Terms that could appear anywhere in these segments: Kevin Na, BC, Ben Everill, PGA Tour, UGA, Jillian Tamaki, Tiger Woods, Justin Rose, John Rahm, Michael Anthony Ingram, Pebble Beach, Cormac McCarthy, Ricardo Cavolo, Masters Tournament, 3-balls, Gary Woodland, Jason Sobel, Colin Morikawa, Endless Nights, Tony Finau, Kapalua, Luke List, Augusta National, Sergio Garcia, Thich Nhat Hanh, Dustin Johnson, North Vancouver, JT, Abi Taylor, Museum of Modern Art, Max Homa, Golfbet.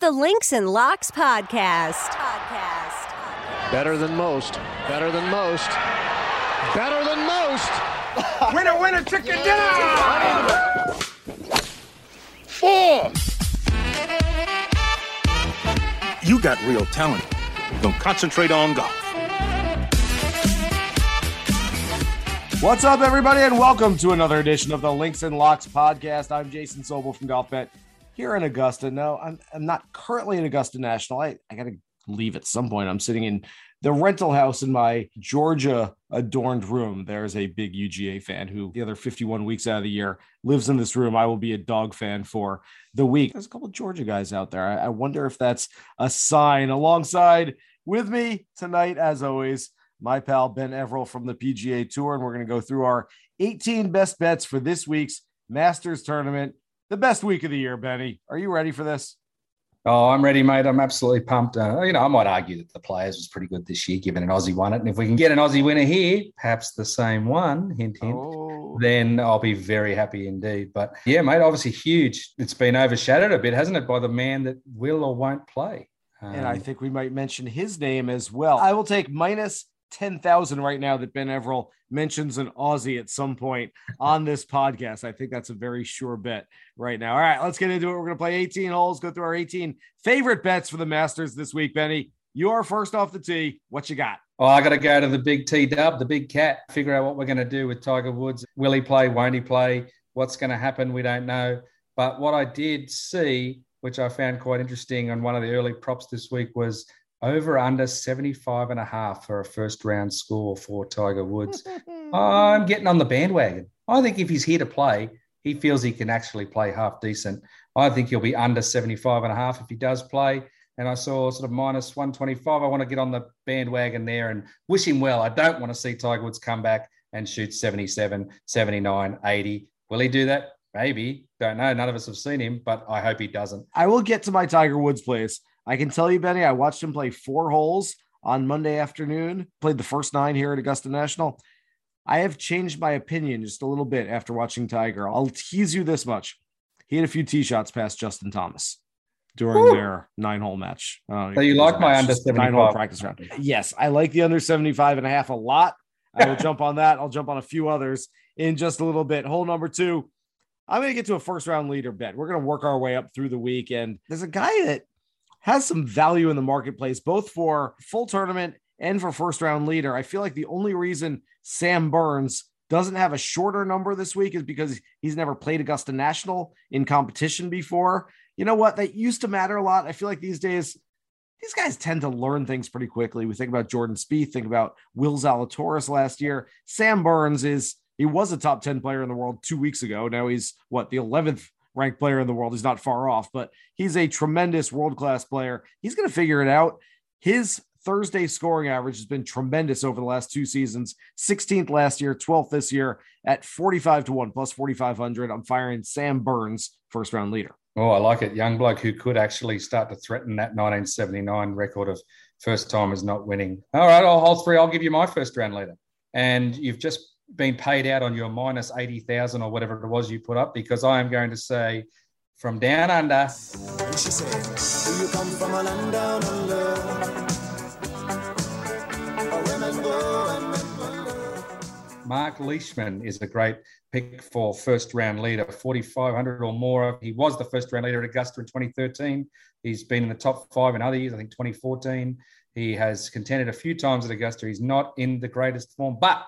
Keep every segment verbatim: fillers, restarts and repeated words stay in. The Links and Locks Podcast. Podcast. Better than most. Better than most. Better than most. Winner, winner, chicken dinner. Four. You got real talent. Don't concentrate on golf. What's up, everybody, and welcome to another edition of the Links and Locks Podcast. I'm Jason Sobel from Golfbet here in Augusta. No, I'm I'm not currently in Augusta National. I, I got to leave at some point. I'm sitting in the rental house in my Georgia-adorned room. There's a big U G A fan who the other fifty-one weeks out of the year lives in this room. I will be a dog fan for the week. There's a couple of Georgia guys out there. I, I wonder if that's a sign. Alongside with me tonight, as always, my pal Ben Everill from the P G A Tour, and we're going to go through our eighteen best bets for this week's Masters Tournament, the best week of the year. Benny, are you ready for this? Oh, I'm ready, mate. I'm absolutely pumped. Uh, you know, I might argue that the Players was pretty good this year, given an Aussie won it. And if we can get an Aussie winner here, perhaps the same one, hint, hint, oh. then I'll be very happy indeed. But yeah, mate, obviously huge. It's been overshadowed a bit, hasn't it, by the man that will or won't play. Um, and I think we might mention his name as well. I will take minus ten thousand right now that Ben Everill mentions an Aussie at some point on this podcast. I think that's a very sure bet right now. All right, let's get into it. We're going to play eighteen holes, go through our eighteen favorite bets for the Masters this week. Benny, you're first off the tee. What you got? Oh, I got to go to the big T-dub, the big cat, figure out what we're going to do with Tiger Woods. Will he play? Won't he play? What's going to happen? We don't know. But what I did see, which I found quite interesting on one of the early props this week, was over under seventy-five and a half for a first round score for Tiger Woods. I'm getting on the bandwagon. I think if he's here to play, he feels he can actually play half decent. I think he'll be under seventy-five and a half if he does play. And I saw sort of minus one twenty-five. I want to get on the bandwagon there and wish him well. I don't want to see Tiger Woods come back and shoot seventy-seven, seventy-nine, eighty. Will he do that? Maybe. Don't know. None of us have seen him, but I hope he doesn't. I will get to my Tiger Woods plays. I can tell you, Benny, I watched him play four holes on Monday afternoon, played the first nine here at Augusta National. I have changed my opinion just a little bit after watching Tiger. I'll tease you this much. He had a few tee shots past Justin Thomas during Ooh. their nine-hole match. Uh, so you like my match, under seventy-five. Nine-hole practice round. Yes, I like the under seventy-five and a half a lot. I will jump on that. I'll jump on a few others in just a little bit. Hole number two, I'm going to get to a first-round leader bet. We're going to work our way up through the week, and there's a guy that has some value in the marketplace, both for full tournament and for first round leader. I feel like the only reason Sam Burns doesn't have a shorter number this week is because he's never played Augusta National in competition before. You know what? That used to matter a lot. I feel like these days, these guys tend to learn things pretty quickly. We think about Jordan Spieth, think about Will Zalatoris last year. Sam Burns is, he was a top ten player in the world two weeks ago. Now he's what, the eleventh ranked player in the world. He's not far off, but he's a tremendous world-class player. He's going to figure it out. His Thursday scoring average has been tremendous over the last two seasons, sixteenth last year, twelfth this year at forty-five to one plus forty-five hundred. I'm firing Sam Burns, first round leader. Oh, I like it. Young bloke who could actually start to threaten that nineteen seventy-nine record of first time is not winning. All right, I'll hold three. I'll give you my first round leader. And you've just been paid out on your minus eighty thousand or whatever it was you put up, because I am going to say from down under. And she said, do you come from a land down under? Mark Leishman is a great pick for first round leader, forty-five hundred or more. He was the first round leader at Augusta in twenty thirteen. He's been in the top five in other years, I think twenty fourteen. He has contended a few times at Augusta. He's not in the greatest form, but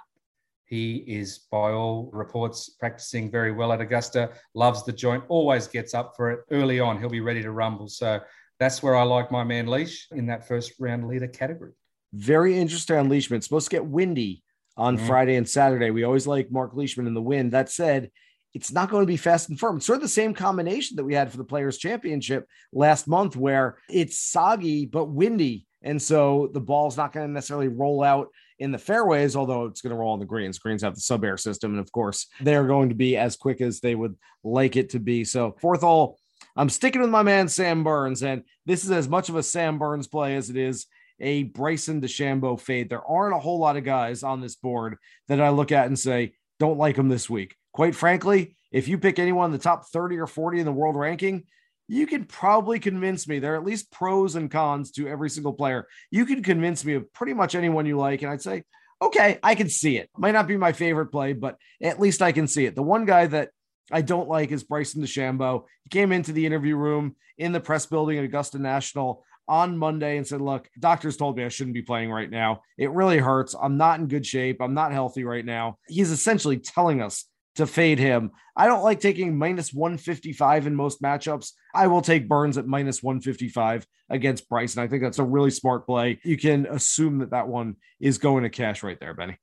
he is, by all reports, practicing very well at Augusta, loves the joint, always gets up for it early on. He'll be ready to rumble. So that's where I like my man Leish in that first round leader category. Very interesting on Leishman. It's supposed to get windy on mm-hmm. Friday and Saturday. We always like Mark Leishman in the wind. That said, it's not going to be fast and firm. It's sort of the same combination that we had for the Players Championship last month, where it's soggy but windy. And so the ball's not going to necessarily roll out in the fairways, although it's going to roll on the greens. Greens have the sub-air system, and of course, they're going to be as quick as they would like it to be. So fourth hole, I'm sticking with my man Sam Burns, and this is as much of a Sam Burns play as it is a Bryson DeChambeau fade. There aren't a whole lot of guys on this board that I look at and say, don't like them this week. Quite frankly, if you pick anyone in the top thirty or forty in the world ranking, you can probably convince me. There are at least pros and cons to every single player. You can convince me of pretty much anyone you like, and I'd say, okay, I can see it. Might not be my favorite play, but at least I can see it. The one guy that I don't like is Bryson DeChambeau. He came into the interview room in the press building at Augusta National on Monday and said, look, doctors told me I shouldn't be playing right now. It really hurts. I'm not in good shape. I'm not healthy right now. He's essentially telling us to fade him. I don't like taking minus one fifty-five in most matchups. I will take Burns at minus one fifty-five against Bryson. I think that's a really smart play. You can assume that that one is going to cash right there, Benny.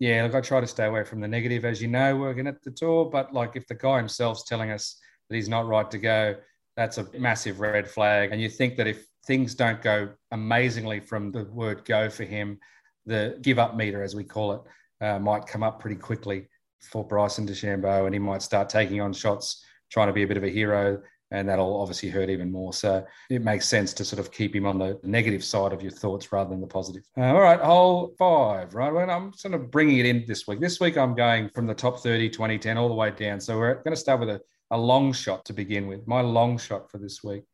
Yeah, look, I try to stay away from the negative, as you know, working at the tour. But like, if the guy himself's telling us that he's not right to go, that's a massive red flag. And you think that if things don't go amazingly from the word go for him, the give up meter, as we call it, uh, might come up pretty quickly for Bryson DeChambeau, and he might start taking on shots, trying to be a bit of a hero, and that'll obviously hurt even more. So it makes sense to sort of keep him on the negative side of your thoughts rather than the positive. Uh, all right, hole five, right? Well, I'm sort of bringing it in this week. This week I'm going from the top thirty, twenty, ten, all the way down. So we're going to start with a, a long shot to begin with. My long shot for this week,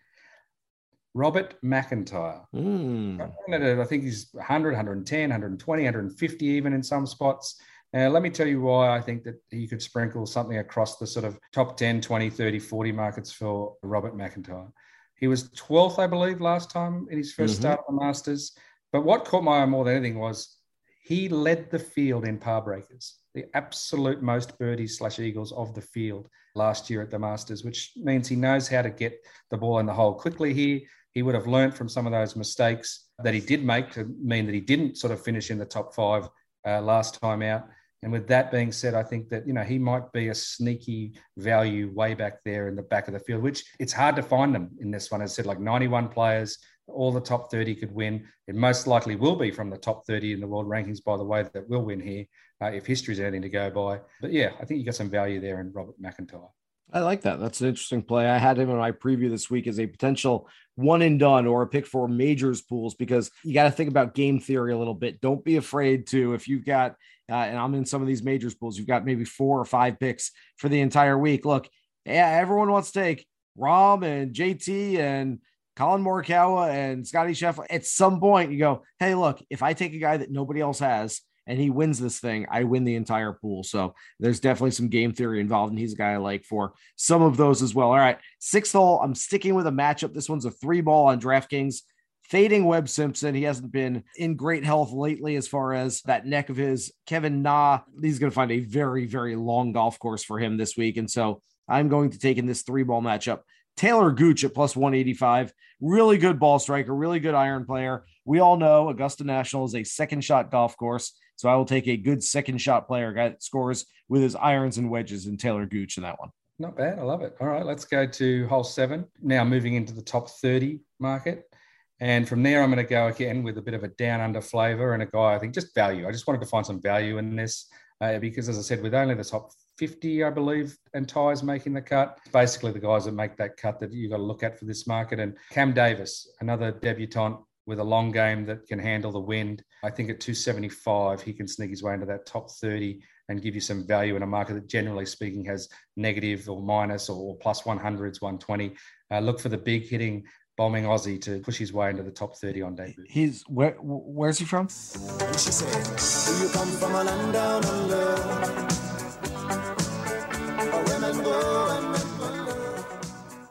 Robert McIntyre. Mm. I think he's one hundred, one ten, one twenty, one fifty even in some spots. Uh, let me tell you why I think that you could sprinkle something across the sort of top ten, twenty, thirty, forty markets for Robert McIntyre. He was twelfth, I believe, last time in his first mm-hmm. start at the Masters. But what caught my eye more than anything was he led the field in par breakers, the absolute most birdies slash eagles of the field last year at the Masters, which means he knows how to get the ball in the hole quickly here. He would have learned from some of those mistakes that he did make to mean that he didn't sort of finish in the top five uh, last time out. And with that being said, I think that, you know, he might be a sneaky value way back there in the back of the field, which it's hard to find them in this one. As I said, like ninety-one players, all the top thirty could win. It most likely will be from the top thirty in the world rankings, by the way, that will win here, uh, if history's anything to go by. But yeah, I think you got some value there in Robert McIntyre. I like that. That's an interesting play. I had him in my preview this week as a potential one and done or a pick for majors pools, because you got to think about game theory a little bit. Don't be afraid to, if you've got, uh, and I'm in some of these majors pools, you've got maybe four or five picks for the entire week. Look, yeah, everyone wants to take Rahm and J T and Colin Morikawa and Scotty Scheffler. At some point you go, hey, look, if I take a guy that nobody else has, and he wins this thing, I win the entire pool. So there's definitely some game theory involved, and he's a guy I like for some of those as well. All right, sixth hole, I'm sticking with a matchup. This one's a three ball on DraftKings, fading Webb Simpson. He hasn't been in great health lately as far as that neck of his. Kevin Na, he's going to find a very, very long golf course for him this week. And so I'm going to take in this three ball matchup Taylor Gooch at plus one eighty-five, really good ball striker, really good iron player. We all know Augusta National is a second shot golf course. So I will take a good second shot player, guy that scores with his irons and wedges, and Taylor Gooch in that one. Not bad. I love it. All right, let's go to hole seven. Now moving into the top thirty market. And from there, I'm going to go again with a bit of a down under flavor and a guy, I think, just value. I just wanted to find some value in this uh, because, as I said, with only the top fifty, I believe, and ties making the cut, basically the guys that make that cut that you've got to look at for this market. And Cam Davis, another debutant with a long game that can handle the wind. I think at two seventy-five, he can sneak his way into that top thirty and give you some value in a market that, generally speaking, has negative or minus or plus one hundreds, one twenty. Uh, look for the big hitting, bombing Aussie to push his way into the top thirty on debut. He's where? Where's he from? And she said, do you come from a land down under? Or women go and men.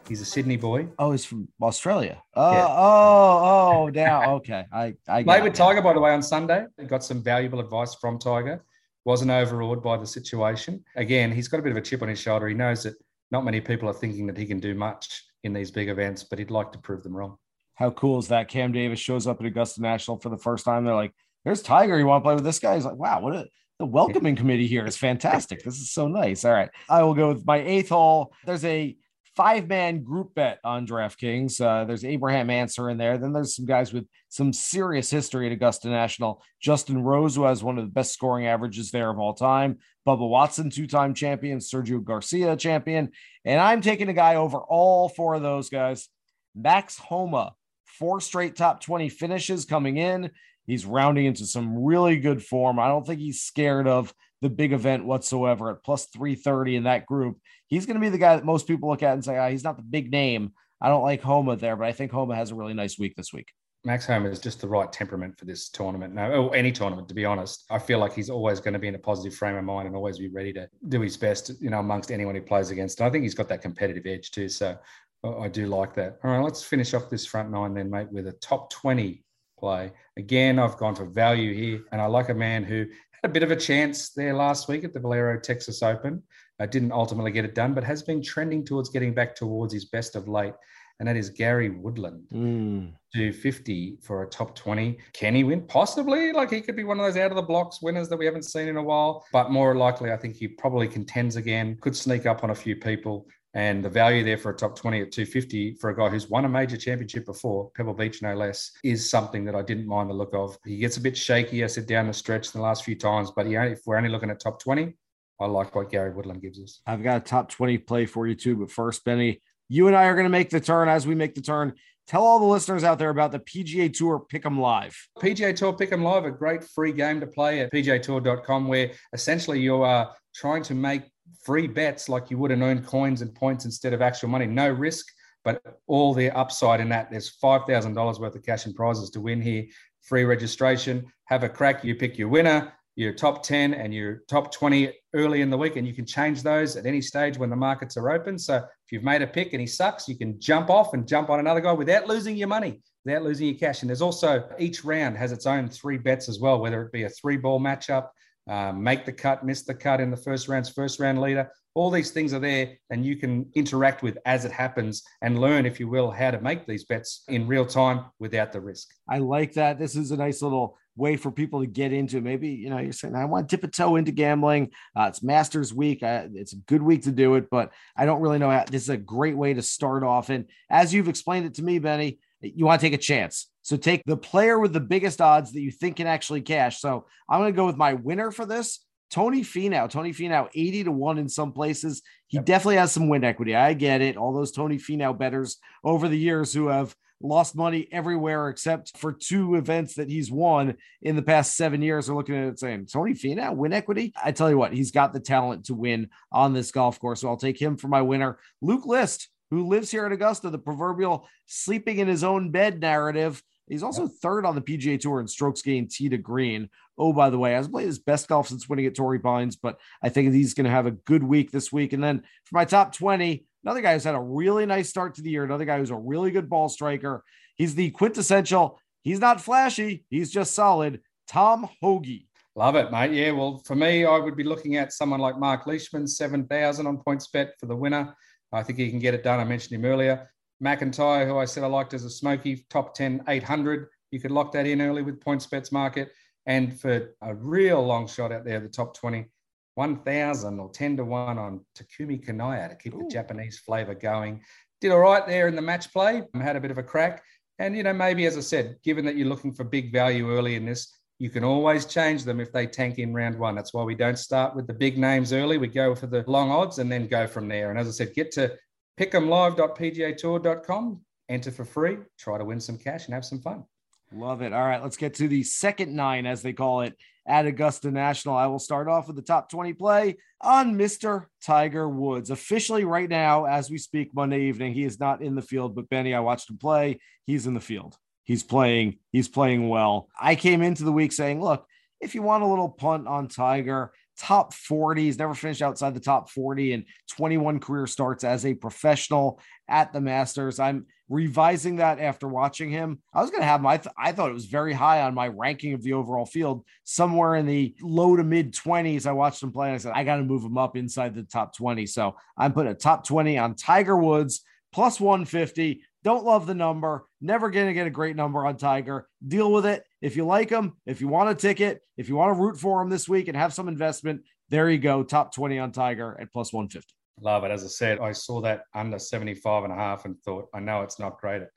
He's a Sydney boy. Oh, he's from Australia. Oh, yeah. oh, oh, now, okay. I, I played with Tiger, by the way, on Sunday. He got some valuable advice from Tiger. Wasn't overawed by the situation. Again, he's got a bit of a chip on his shoulder. He knows that not many people are thinking that he can do much in these big events, but he'd like to prove them wrong. How cool is that? Cam Davis shows up at Augusta National for the first time. They're like, there's Tiger. You want to play with this guy? He's like, wow, what a... The welcoming yeah. committee here is fantastic. This is so nice. All right. I will go with my eighth hole. There's a five-man group bet on DraftKings. Uh, there's Abraham Answer in there. Then there's some guys with some serious history at Augusta National. Justin Rose, who has one of the best scoring averages there of all time. Bubba Watson, two-time champion. Sergio Garcia, champion. And I'm taking a guy over all four of those guys. Max Homa, four straight top twenty finishes coming in. He's rounding into some really good form. I don't think he's scared of the big event whatsoever. At plus three thirty in that group, he's going to be the guy that most people look at and say, ah, he's not the big name, I don't like Homa there, but I think Homa has a really nice week this week. Max Homa is just the right temperament for this tournament, no, or any tournament, to be honest. I feel like he's always going to be in a positive frame of mind and always be ready to do his best, you know, amongst anyone he plays against. And I think he's got that competitive edge too, so I do like that. All right, let's finish off this front nine then, mate, with a top twenty play. Again, I've gone for value here, and I like a man who had a bit of a chance there last week at the Valero Texas Open. I didn't ultimately get it done, but has been trending towards getting back towards his best of late. And that is Gary Woodland, mm. two fifty for a top twenty. Can he win? Possibly. Like, he could be one of those out of the blocks winners that we haven't seen in a while. But more likely, I think he probably contends again, could sneak up on a few people. And the value there for a top twenty at two fifty for a guy who's won a major championship before, Pebble Beach no less, is something that I didn't mind the look of. He gets a bit shaky, I said, down the stretch the last few times. But he only, if we're only looking at top twenty, I like what Gary Woodland gives us. I've got a top twenty play for you too. But first, Benny, you and I are going to make the turn. As we make the turn, tell all the listeners out there about the P G A Tour Pick'em Live. P G A Tour Pick'em Live, a great free game to play at p g a tour dot com, where essentially you are trying to make free bets like you would have earned coins and points instead of actual money. No risk, but all the upside in that. There's five thousand dollars worth of cash and prizes to win here. Free registration. Have a crack. You pick your winner, your top ten and your top twenty early in the week, and you can change those at any stage when the markets are open. So if you've made a pick and he sucks, you can jump off and jump on another guy without losing your money, without losing your cash. And there's also, each round has its own three bets as well, whether it be a three-ball matchup, uh, make the cut, miss the cut in the first round's first round leader. All these things are there, and you can interact with as it happens and learn, if you will, how to make these bets in real time without the risk. I like that. This is a nice little way for people to get into. Maybe, you know, you're saying, I want to dip a toe into gambling. Uh, it's Masters week. I, it's a good week to do it, but I don't really know how. This is a great way to start off. And as you've explained it to me, Benny, you want to take a chance. So take the player with the biggest odds that you think can actually cash. So I'm going to go with my winner for this, Tony Finau. Tony Finau, eighty to one in some places. He yep. definitely has some win equity. I get it. All those Tony Finau bettors over the years who have lost money everywhere except for two events that he's won in the past seven years are looking at it saying, Tony Finau, win equity? I tell you what, he's got the talent to win on this golf course. So I'll take him for my winner. Luke List, who lives here at Augusta, the proverbial sleeping in his own bed narrative. He's also third on the P G A Tour in strokes gained tee to green. Oh, by the way, has played his best golf since winning at Torrey Pines, but I think he's going to have a good week this week. And then for my top twenty, another guy who's had a really nice start to the year, another guy who's a really good ball striker. He's the quintessential. He's not flashy. He's just solid. Tom Hoagie. Love it, mate. Yeah, well, for me, I would be looking at someone like Mark Leishman, seven thousand on points bet for the winner. I think he can get it done. I mentioned him earlier. McIntyre, who I said I liked as a smoky, top ten, eight hundred. You could lock that in early with points bets market. And for a real long shot out there, the top twenty, one thousand or ten to one on Takumi Kanaya to keep Ooh. the Japanese flavor going. Did all right there in the match play. Had a bit of a crack. And, you know, maybe, as I said, given that you're looking for big value early in this, you can always change them if they tank in round one. That's why we don't start with the big names early. We go for the long odds and then go from there. And as I said, get to pick em live dot p g a tour dot com. Enter for free. Try to win some cash and have some fun. Love it. All right, let's get to the second nine, as they call it, at Augusta National. I will start off with the top twenty play on Mister Tiger Woods. Officially right now, as we speak Monday evening, he is not in the field, but Benny, I watched him play. He's in the field. He's playing. He's playing well. I came into the week saying, look, if you want a little punt on Tiger, top forty, he's never finished outside the top forty and twenty-one career starts as a professional at the Masters. I'm revising that after watching him. I was going to have him. I, th- I thought it was very high on my ranking of the overall field, somewhere in the low to mid twenties. I watched him play and I said, I got to move him up inside the top twenty. So I'm putting a top twenty on Tiger Woods, plus one fifty. Don't love the number. Never going to get a great number on Tiger. Deal with it. If you like him, if you want a ticket, if you want to root for him this week and have some investment, there you go. Top twenty on Tiger at plus one fifty. Love it. As I said, I saw that under seventy-five and a half and thought, I know it's not great at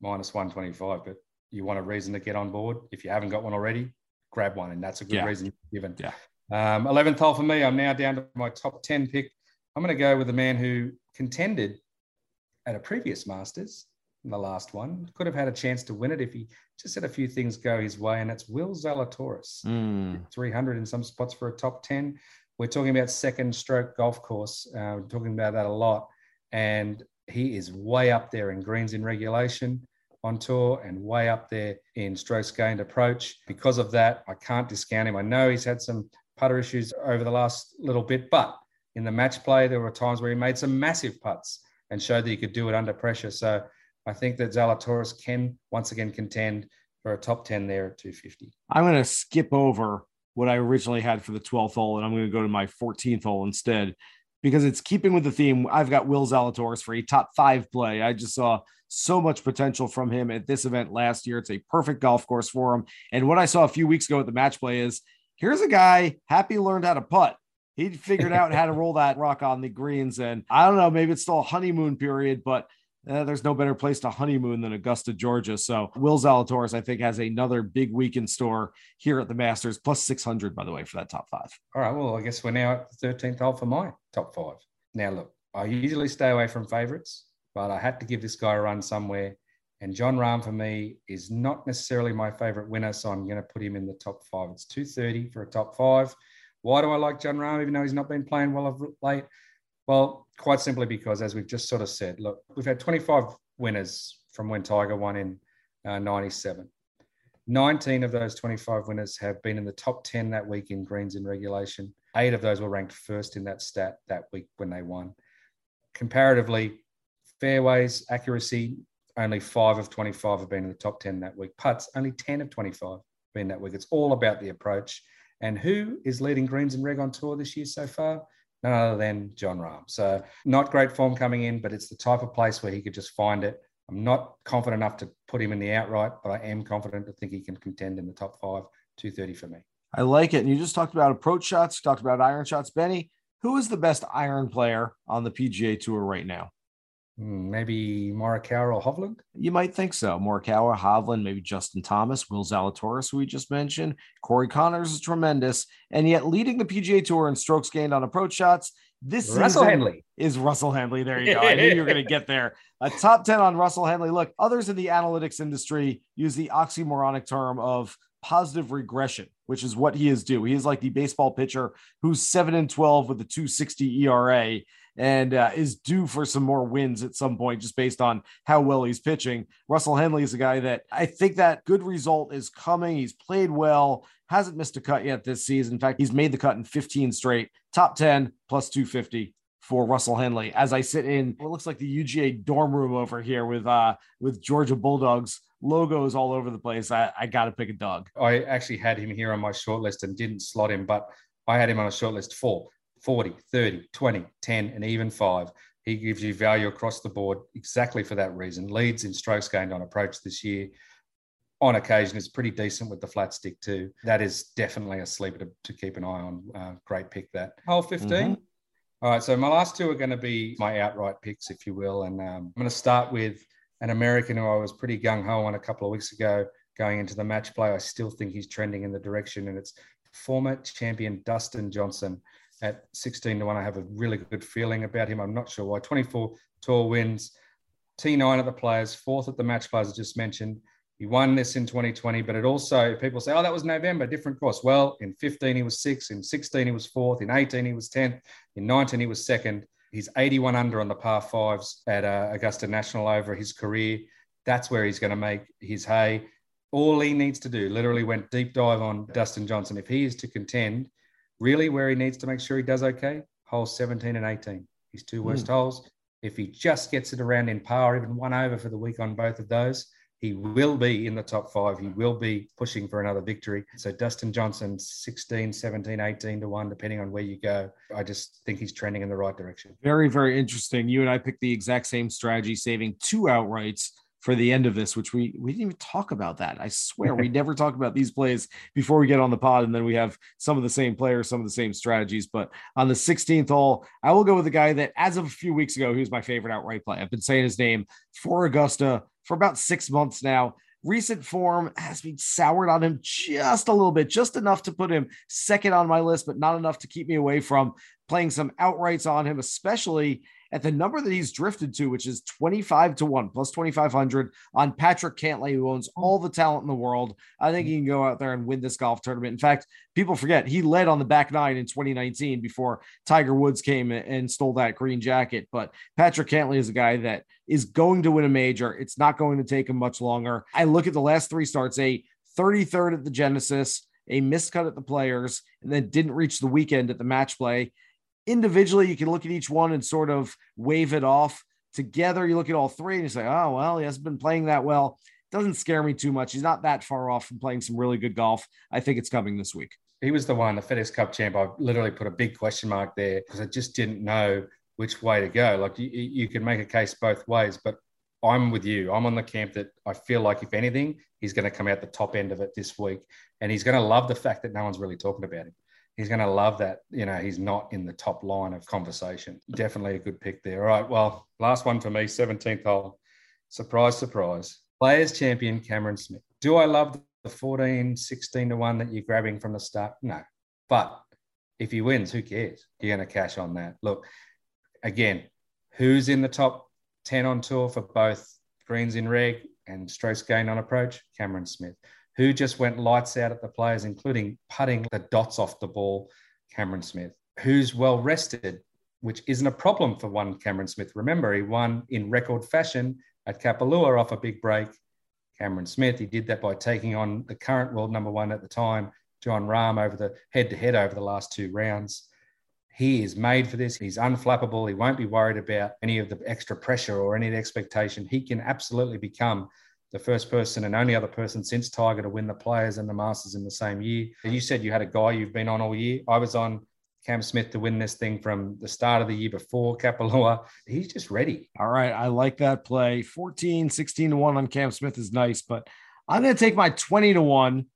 minus one twenty-five, but you want a reason to get on board. If you haven't got one already, grab one. And that's a good yeah. reason given. Yeah. Um, eleventh hole for me. I'm now down to my top ten pick. I'm going to go with a man who contended at a previous Masters, the last one, could have had a chance to win it if he just had a few things go his way, and that's Will Zalatoris, mm. three hundred in some spots for a top ten. We're talking about second stroke golf course. Uh, we're talking about that a lot, and He is way up there in greens in regulation on tour and way up there in strokes gained approach. Because of that, I can't discount him. I know he's had some putter issues over the last little bit, but in the match play, there were times where he made some massive putts and showed that he could do it under pressure. So I think that Zalatoris can once again contend for a top ten there at two fifty. I'm going to skip over what I originally had for the twelfth hole, and I'm going to go to my fourteenth hole instead, because it's keeping with the theme. I've got Will Zalatoris for a top five play. I just saw so much potential from him at this event last year. It's a perfect golf course for him. And what I saw a few weeks ago at the match play is, here's a guy happy learned how to putt. He figured out how to roll that rock on the greens. And I don't know, maybe it's still a honeymoon period, but Uh, there's no better place to honeymoon than Augusta, Georgia. So Will Zalatoris, I think, has another big week in store here at the Masters, plus six hundred, by the way, for that top five. All right, well, I guess we're now at the thirteenth hole for my top five. Now, look, I usually stay away from favorites, but I had to give this guy a run somewhere. And John Rahm, for me, is not necessarily my favorite winner, so I'm going to put him in the top five. It's two thirty for a top five. Why do I like John Rahm, even though he's not been playing well of late? Well, quite simply because, as we've just sort of said, look, we've had twenty-five winners from when Tiger won in uh, ninety-seven. nineteen of those twenty-five winners have been in the top ten that week in greens in regulation. Eight of those were ranked first in that stat that week when they won. Comparatively, fairways, accuracy, only five of twenty-five have been in the top ten that week. Putts, only ten of twenty-five have been that week. It's all about the approach. And who is leading greens in reg on tour this year so far? None other than John Rahm. So not great form coming in, but it's the type of place where he could just find it. I'm not confident enough to put him in the outright, but I am confident to think he can contend in the top five, two thirty for me. I like it. And you just talked about approach shots, talked about iron shots. Benny, who is the best iron player on the P G A Tour right now? Maybe Morikawa or Hovland? You might think so. Morikawa, Hovland, maybe Justin Thomas, Will Zalatoris, who we just mentioned. Corey Connors is tremendous. And yet leading the P G A Tour in strokes gained on approach shots this season Russell Henley. is Russell Henley. There you go. I knew you were going to get there. A top ten on Russell Henley. Look, others in the analytics industry use the oxymoronic term of positive regression, which is what he is due. He is like the baseball pitcher who's seven and twelve with a two sixty E R A and uh, is due for some more wins at some point, just based on how well he's pitching. Russell Henley is a guy that I think that good result is coming. He's played well, hasn't missed a cut yet this season. In fact, he's made the cut in fifteen straight. Top ten plus two fifty for Russell Henley. As I sit in what looks like the U G A dorm room over here with uh, with Georgia Bulldogs logos all over the place, I, I got to pick a dog. I actually had him here on my shortlist and didn't slot him, but I had him on a shortlist for forty, thirty, twenty, ten, and even five. He gives you value across the board exactly for that reason. Leads in strokes gained on approach this year. On occasion, is pretty decent with the flat stick too. That is definitely a sleeper to, to keep an eye on. Uh, great pick that. Hole fifteen. Mm-hmm. All right, so my last two are going to be my outright picks, if you will. And um, I'm going to start with an American who I was pretty gung-ho on a couple of weeks ago going into the match play. I still think he's trending in the direction, and it's former champion Dustin Johnson. At sixteen to one, I have a really good feeling about him. I'm not sure why. twenty-four tour wins, T nine at the Players, fourth at the match players, I just mentioned. He won this in twenty twenty, but it also, people say, oh, that was November, different course. Well, in fifteen, he was sixth. In sixteen, he was fourth. In eighteen, he was tenth. In nineteen, he was second. He's eighty-one under on the par fives at uh, Augusta National over his career. That's where he's going to make his hay. All he needs to do, literally went deep dive on Dustin Johnson. If he is to contend, really where he needs to make sure he does okay, holes seventeen and eighteen, his two worst mm. holes. If he just gets it around in par, even one over for the week on both of those, he will be in the top five. He will be pushing for another victory. So Dustin Johnson, sixteen, seventeen, eighteen to one, depending on where you go. I just think he's trending in the right direction. Very, very interesting. You and I picked the exact same strategy, saving two outrights for the end of this, which we, we didn't even talk about that. I swear we never talk about these plays before we get on the pod. And then we have some of the same players, some of the same strategies, but on the sixteenth hole, I will go with the guy that as of a few weeks ago, he was my favorite outright play. I've been saying his name for Augusta for about six months now. Recent form has been soured on him just a little bit, just enough to put him second on my list, but not enough to keep me away from playing some outrights on him, especially at the number that he's drifted to, which is twenty-five to one, plus twenty-five hundred on Patrick Cantlay, who owns all the talent in the world. I think he can go out there and win this golf tournament. In fact, people forget he led on the back nine in twenty nineteen before Tiger Woods came and stole that green jacket. But Patrick Cantlay is a guy that is going to win a major. It's not going to take him much longer. I look at the last three starts, a thirty-third at the Genesis, a missed cut at the Players, and then didn't reach the weekend at the Match Play. Individually, you can look at each one and sort of wave it off. Together, you look at all three and you say, oh, well, he hasn't been playing that well. Doesn't scare me too much. He's not that far off from playing some really good golf. I think it's coming this week. He was the one, the FedEx Cup champ. I literally put a big question mark there because I just didn't know which way to go. Like, you, you can make a case both ways, but I'm with you. I'm on the camp that I feel like, if anything, he's going to come out the top end of it this week. And he's going to love the fact that no one's really talking about him. He's going to love that, you know, he's not in the top line of conversation. Definitely a good pick there. All right, well, last one for me, seventeenth hole. Surprise, surprise. Players champion Cameron Smith. Do I love the fourteen, sixteen to one that you're grabbing from the start? No. But if he wins, who cares? You're going to cash on that. Look, again, who's in the top ten on tour for both greens in reg and strokes gained on approach? Cameron Smith. Who just went lights out at the Players, including putting the dots off the ball? Cameron Smith. Who's well-rested, which isn't a problem for one Cameron Smith. Remember, he won in record fashion at Kapalua off a big break. Cameron Smith, he did that by taking on the current world number one at the time, John Rahm, over the head-to-head over the last two rounds. He is made for this. He's unflappable. He won't be worried about any of the extra pressure or any of the expectation. He can absolutely become the first person and only other person since Tiger to win the Players and the Masters in the same year. You said you had a guy you've been on all year. I was on Cam Smith to win this thing from the start of the year before Kapalua. He's just ready. All right. I like that play. fourteen, sixteen to one on Cam Smith is nice, but I'm going to take my twenty to one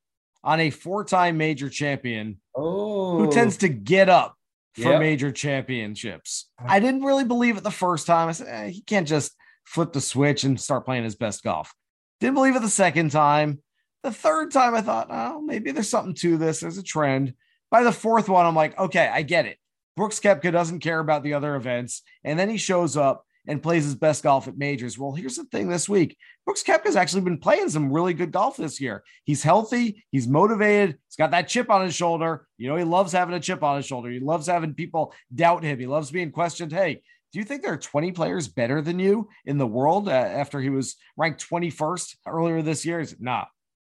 on a four-time major champion oh. who tends to get up for yep. major championships. I didn't really believe it the first time. I said, eh, he can't just flip the switch and start playing his best golf. Didn't believe it the second time. The third time I thought, oh, maybe there's something to this. There's a trend. By the fourth one, I'm like, okay, I get it. Brooks Koepka doesn't care about the other events. And then he shows up and plays his best golf at majors. Well, here's the thing this week. Brooks Koepka's actually been playing some really good golf this year. He's healthy. He's motivated. He's got that chip on his shoulder. You know, he loves having a chip on his shoulder. He loves having people doubt him. He loves being questioned. Hey, do you think there are twenty players better than you in the world? Uh, after he was ranked twenty-first earlier this year, he's nah,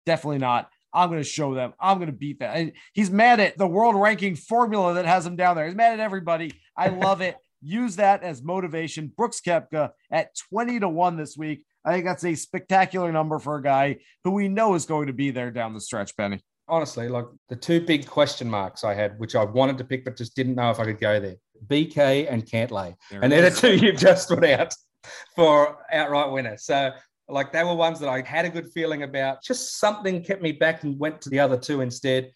definitely not. I'm going to show them. I'm going to beat that. And he's mad at the world ranking formula that has him down there. He's mad at everybody. I love it. Use that as motivation. Brooks Koepka at twenty to one this week. I think that's a spectacular number for a guy who we know is going to be there down the stretch, Benny. Honestly, like the two big question marks I had, which I wanted to pick, but just didn't know if I could go there. B K and Cantlay. There and they're the two you've just put out for outright winner. So like they were ones that I had a good feeling about. Just something kept me back and went to the other two instead.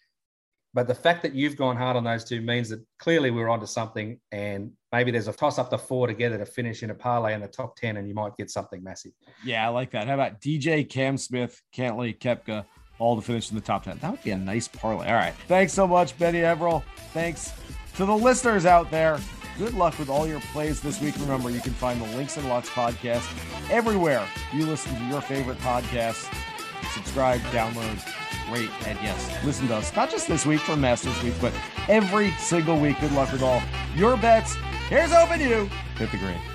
But the fact that you've gone hard on those two means that clearly we're onto something, and maybe there's a toss up the four together to finish in a parlay in the top ten, and you might get something massive. Yeah, I like that. How about D J, Cam Smith, Cantlay, Koepka, all to finish in the top ten? That would be a nice parlay. All right. Thanks so much, Ben Everill. Thanks to the listeners out there. Good luck with all your plays this week. Remember, you can find the Links and Lots podcast everywhere you listen to your favorite podcasts. Subscribe, download, rate, and yes, listen to us. Not just this week for Masters Week, but every single week. Good luck with all your bets. Here's hoping you hit the green.